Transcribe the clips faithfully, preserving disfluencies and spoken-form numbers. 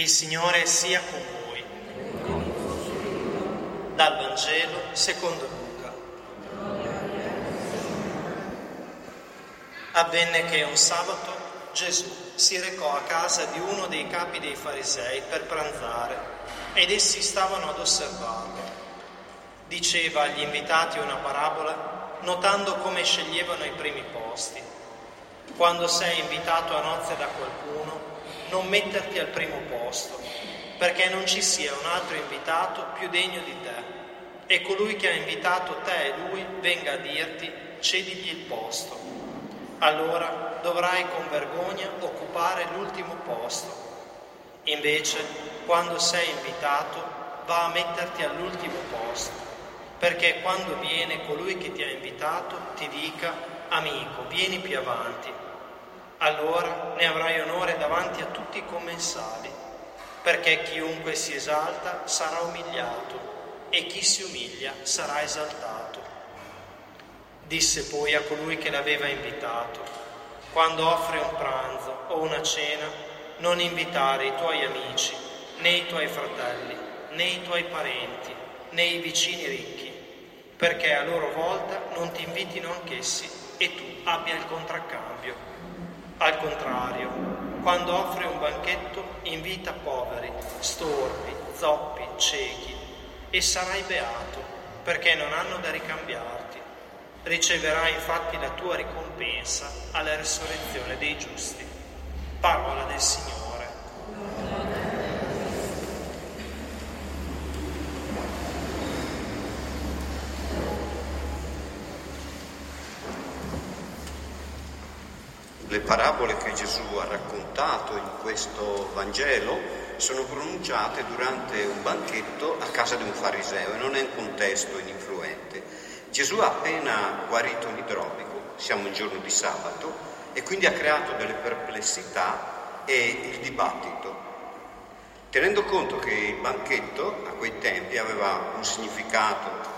Il Signore sia con voi. Dal Vangelo secondo Luca. Avvenne che un sabato Gesù si recò a casa di uno dei capi dei farisei per pranzare, ed essi stavano ad osservarlo. Diceva agli invitati una parabola, notando come sceglievano i primi posti. Quando sei invitato a nozze da qualcuno, non metterti al primo posto, perché non ci sia un altro invitato più degno di te, e colui che ha invitato te e lui venga a dirti: cedigli il posto. Allora dovrai con vergogna occupare l'ultimo posto. Invece, quando sei invitato, va a metterti all'ultimo posto, perché quando viene colui che ti ha invitato ti dica: amico, vieni più avanti. Allora ne avrai onore davanti a tutti i commensali, perché chiunque si esalta sarà umiliato, e chi si umilia sarà esaltato. Disse poi a colui che l'aveva invitato: quando offri un pranzo o una cena, non invitare i tuoi amici, né i tuoi fratelli, né i tuoi parenti, né i vicini ricchi, perché a loro volta non ti invitino anch'essi e tu abbia il contraccambio. Al contrario, quando offri un banchetto, invita poveri, storpi, zoppi, ciechi, e sarai beato, perché non hanno da ricambiarti. Riceverai infatti la tua ricompensa alla resurrezione dei giusti. Parola del Signore. Le parabole che Gesù ha raccontato in questo Vangelo sono pronunciate durante un banchetto a casa di un fariseo e non è un contesto ininfluente. Gesù ha appena guarito un idropico, siamo in giorno di sabato, e quindi ha creato delle perplessità e il dibattito. Tenendo conto che il banchetto a quei tempi aveva un significato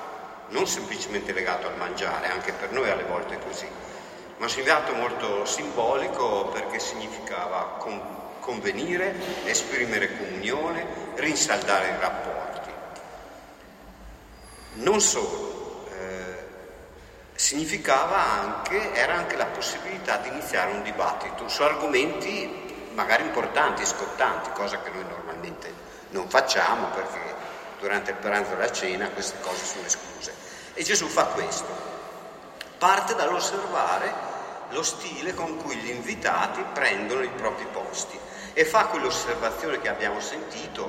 non semplicemente legato al mangiare, anche per noi alle volte è così, ma un significato molto simbolico, perché significava convenire, esprimere comunione, rinsaldare i rapporti. Non solo, eh, significava anche, era anche la possibilità di iniziare un dibattito su argomenti magari importanti, scottanti, cosa che noi normalmente non facciamo, perché durante il pranzo e la cena queste cose sono escluse. E Gesù fa questo. Parte dall'osservare lo stile con cui gli invitati prendono i propri posti e fa quell'osservazione che abbiamo sentito,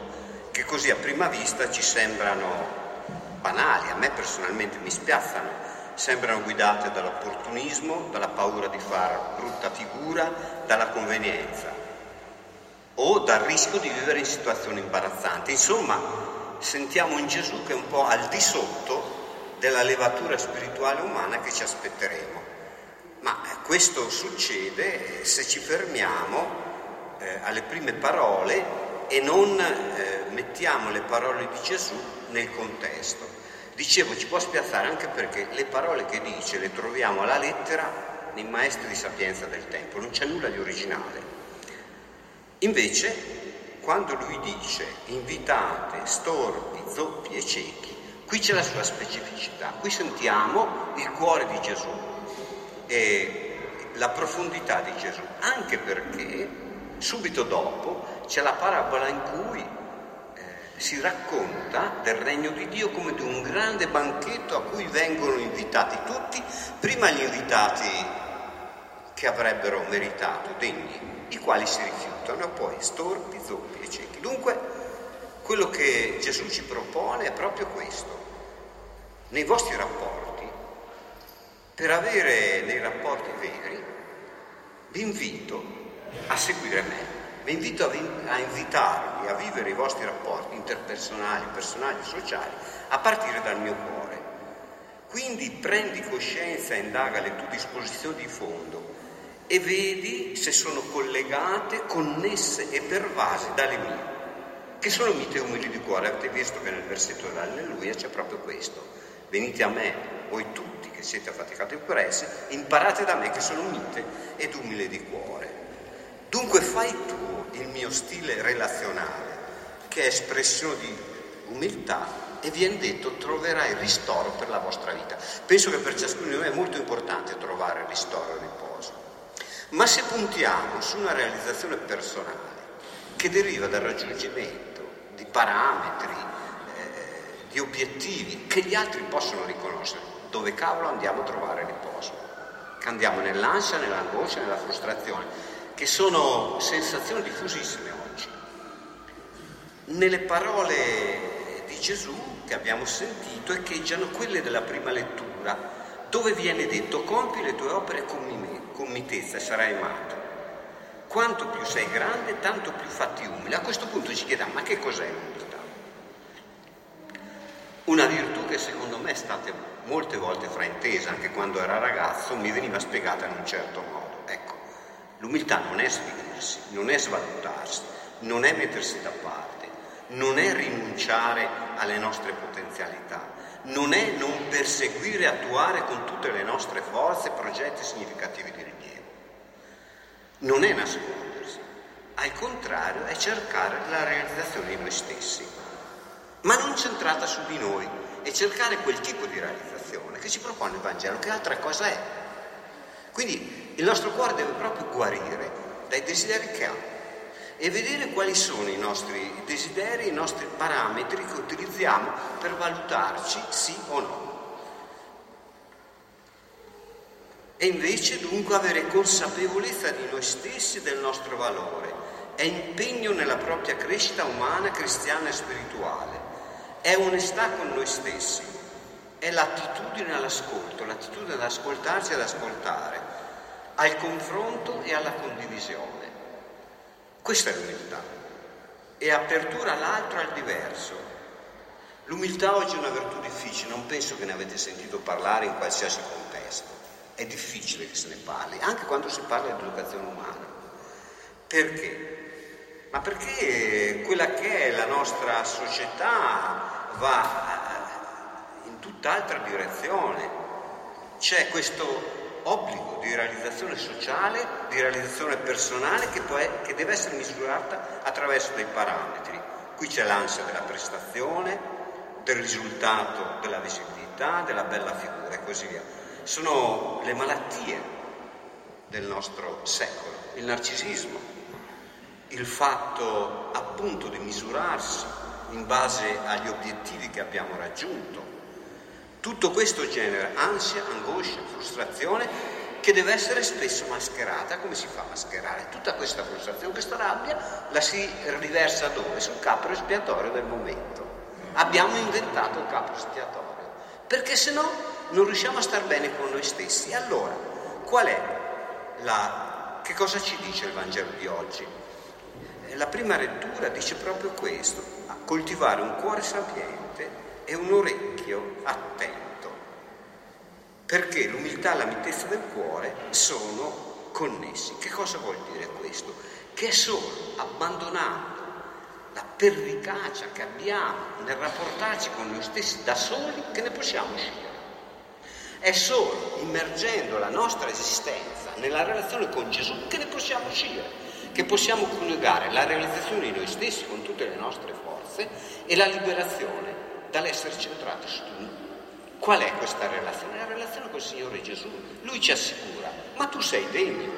che così a prima vista ci sembrano banali, a me personalmente mi spiazzano, sembrano guidate dall'opportunismo, dalla paura di far brutta figura, dalla convenienza o dal rischio di vivere in situazioni imbarazzanti. Insomma, sentiamo in Gesù che è un po' al di sotto della levatura spirituale umana che ci aspetteremo. Ma questo succede se ci fermiamo eh, alle prime parole e non eh, mettiamo le parole di Gesù nel contesto. Dicevo, ci può spiazzare anche perché le parole che dice le troviamo alla lettera nei maestri di sapienza del tempo, non c'è nulla di originale. Invece, quando lui dice invitate storpi, zoppi e ciechi, qui c'è la sua specificità, qui sentiamo il cuore di Gesù e la profondità di Gesù, anche perché subito dopo c'è la parabola in cui eh, si racconta del regno di Dio come di un grande banchetto a cui vengono invitati tutti, prima gli invitati che avrebbero meritato, degni, i quali si rifiutano, e poi storpi, zoppi e ciechi. Dunque, quello che Gesù ci propone è proprio questo: nei vostri rapporti, per avere dei rapporti veri, vi invito a seguire me, vi invito a, vi, a invitarvi a vivere i vostri rapporti interpersonali, personali e sociali a partire dal mio cuore. Quindi prendi coscienza e indaga le tue disposizioni di fondo e vedi se sono collegate, connesse e pervase dalle mie, che sono mite e umili di cuore. Avete visto che nel versetto dell'Alleluia c'è proprio questo: venite a me, voi tutti che siete affaticati e oppressi, imparate da me che sono mite ed umile di cuore. Dunque fai tu il mio stile relazionale, che è espressione di umiltà, e viene detto troverai ristoro per la vostra vita. Penso che per ciascuno di noi è molto importante trovare ristoro e riposo. Ma se puntiamo su una realizzazione personale che deriva dal raggiungimento di parametri, eh, di obiettivi che gli altri possono riconoscere, dove cavolo andiamo a trovare riposo? Che andiamo nell'ansia, nell'angoscia, nella frustrazione, che sono sensazioni diffusissime oggi. Nelle parole di Gesù che abbiamo sentito echeggiano quelle della prima lettura, dove viene detto: compi le tue opere con, me, con mitezza, sarai amato. Quanto più sei grande, tanto più fatti umile. A questo punto ci chiediamo: ma che cos'è l'umiltà? Una virtù che secondo me è stata molte volte fraintesa, anche quando era ragazzo mi veniva spiegata in un certo modo. Ecco, l'umiltà non è sfinirsi, non è svalutarsi, non è mettersi da parte, non è rinunciare alle nostre potenzialità, non è non perseguire e attuare con tutte le nostre forze progetti significativi di rilievo, non è nascondersi, al contrario è cercare la realizzazione di noi stessi, ma non centrata su di noi, e cercare quel tipo di realizzazione che ci propone il Vangelo, che altra cosa è. Quindi il nostro cuore deve proprio guarire dai desideri che ha e vedere quali sono i nostri desideri, i nostri parametri che utilizziamo per valutarci sì o no. E invece dunque avere consapevolezza di noi stessi e del nostro valore, è impegno nella propria crescita umana, cristiana e spirituale, è onestà con noi stessi, è l'attitudine all'ascolto, l'attitudine ad ascoltarsi e ad ascoltare, al confronto e alla condivisione. Questa è l'umiltà, è apertura all'altro, al diverso. L'umiltà oggi è una virtù difficile, non penso che ne avete sentito parlare in qualsiasi contesto. È difficile che se ne parli, anche quando si parla di educazione umana. Perché? Ma perché quella che è la nostra società va in tutt'altra direzione. C'è questo obbligo di realizzazione sociale, di realizzazione personale che, può, che deve essere misurata attraverso dei parametri. Qui c'è l'ansia della prestazione, del risultato, della visibilità, della bella figura e così via. Sono le malattie del nostro secolo, il narcisismo, il fatto appunto di misurarsi in base agli obiettivi che abbiamo raggiunto. Tutto questo genera ansia, angoscia, frustrazione che deve essere spesso mascherata. Come si fa a mascherare? Tutta questa frustrazione, questa rabbia la si riversa dove? Sul capro espiatorio del momento. Abbiamo inventato il capro espiatorio perché se no non riusciamo a star bene con noi stessi. Allora, qual è la... che cosa ci dice il Vangelo di oggi? La prima lettura dice proprio questo: a coltivare un cuore sapiente e un orecchio attento, perché l'umiltà e la mitezza del cuore sono connessi. Che cosa vuol dire questo? Che solo abbandonando la pervicacia che abbiamo nel rapportarci con noi stessi da soli che ne possiamo uscire. È solo immergendo la nostra esistenza nella relazione con Gesù che ne possiamo uscire, che possiamo coniugare la realizzazione di noi stessi con tutte le nostre forze e la liberazione dall'essere centrati su di noi. Qual è questa relazione? La relazione col Signore Gesù. Lui ci assicura: ma tu sei degno,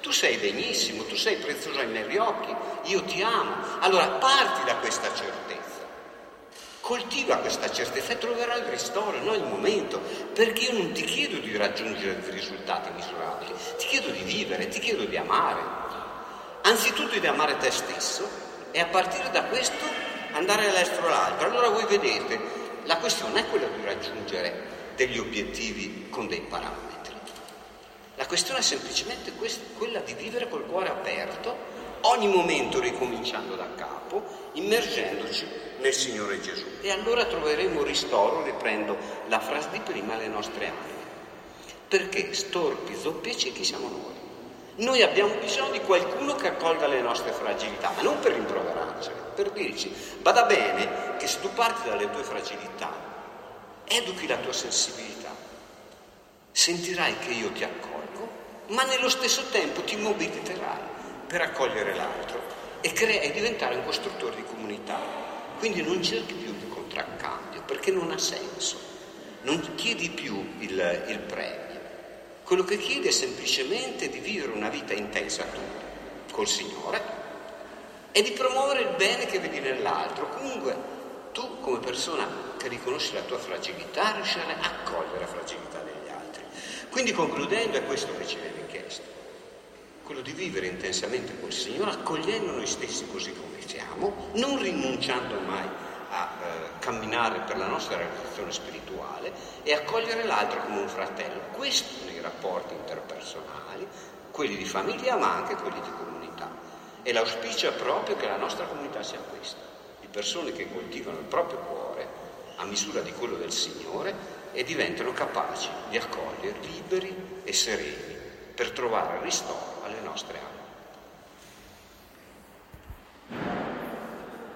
tu sei degnissimo, tu sei prezioso ai miei occhi, io ti amo. Allora parti da questa certezza, coltiva questa certezza e troverai il ristoro, non il momento, perché io non ti chiedo di raggiungere dei risultati misurabili, ti chiedo di vivere, ti chiedo di amare, anzitutto di amare te stesso, e a partire da questo andare all'estero l'altro. Allora voi vedete, la questione è quella di raggiungere degli obiettivi con dei parametri. La questione è semplicemente questa, quella di vivere col cuore aperto, ogni momento ricominciando da capo, immergendoci nel Signore Gesù. E allora troveremo ristoro, riprendo la frase di prima, alle nostre anime. Perché storpi, zoppi e ciechi siamo noi. Noi abbiamo bisogno di qualcuno che accolga le nostre fragilità, ma non per rimproverarcele, per dirci: bada bene che se tu parti dalle tue fragilità, educhi la tua sensibilità, sentirai che io ti accolgo, ma nello stesso tempo ti mobiliterai per accogliere l'altro e, crea, e diventare un costruttore di comunità. Quindi non cerchi più il contraccambio, perché non ha senso, non chiedi più il, il premio. Quello che chiedi è semplicemente di vivere una vita intensa tu, col Signore, e di promuovere il bene che vedi nell'altro. Comunque tu, come persona che riconosci la tua fragilità, riuscirai a accogliere la fragilità degli altri. Quindi, concludendo, è questo che ci viene chiesto: quello di vivere intensamente col Signore, accogliendo noi stessi così come siamo, non rinunciando mai a eh, camminare per la nostra realizzazione spirituale, e accogliere l'altro come un fratello. Questo nei rapporti interpersonali, quelli di famiglia ma anche quelli di comunità. E l'auspicio è proprio che la nostra comunità sia questa, di persone che coltivano il proprio cuore a misura di quello del Signore e diventano capaci di accogliere liberi e sereni per trovare ristoro alle nostre anime.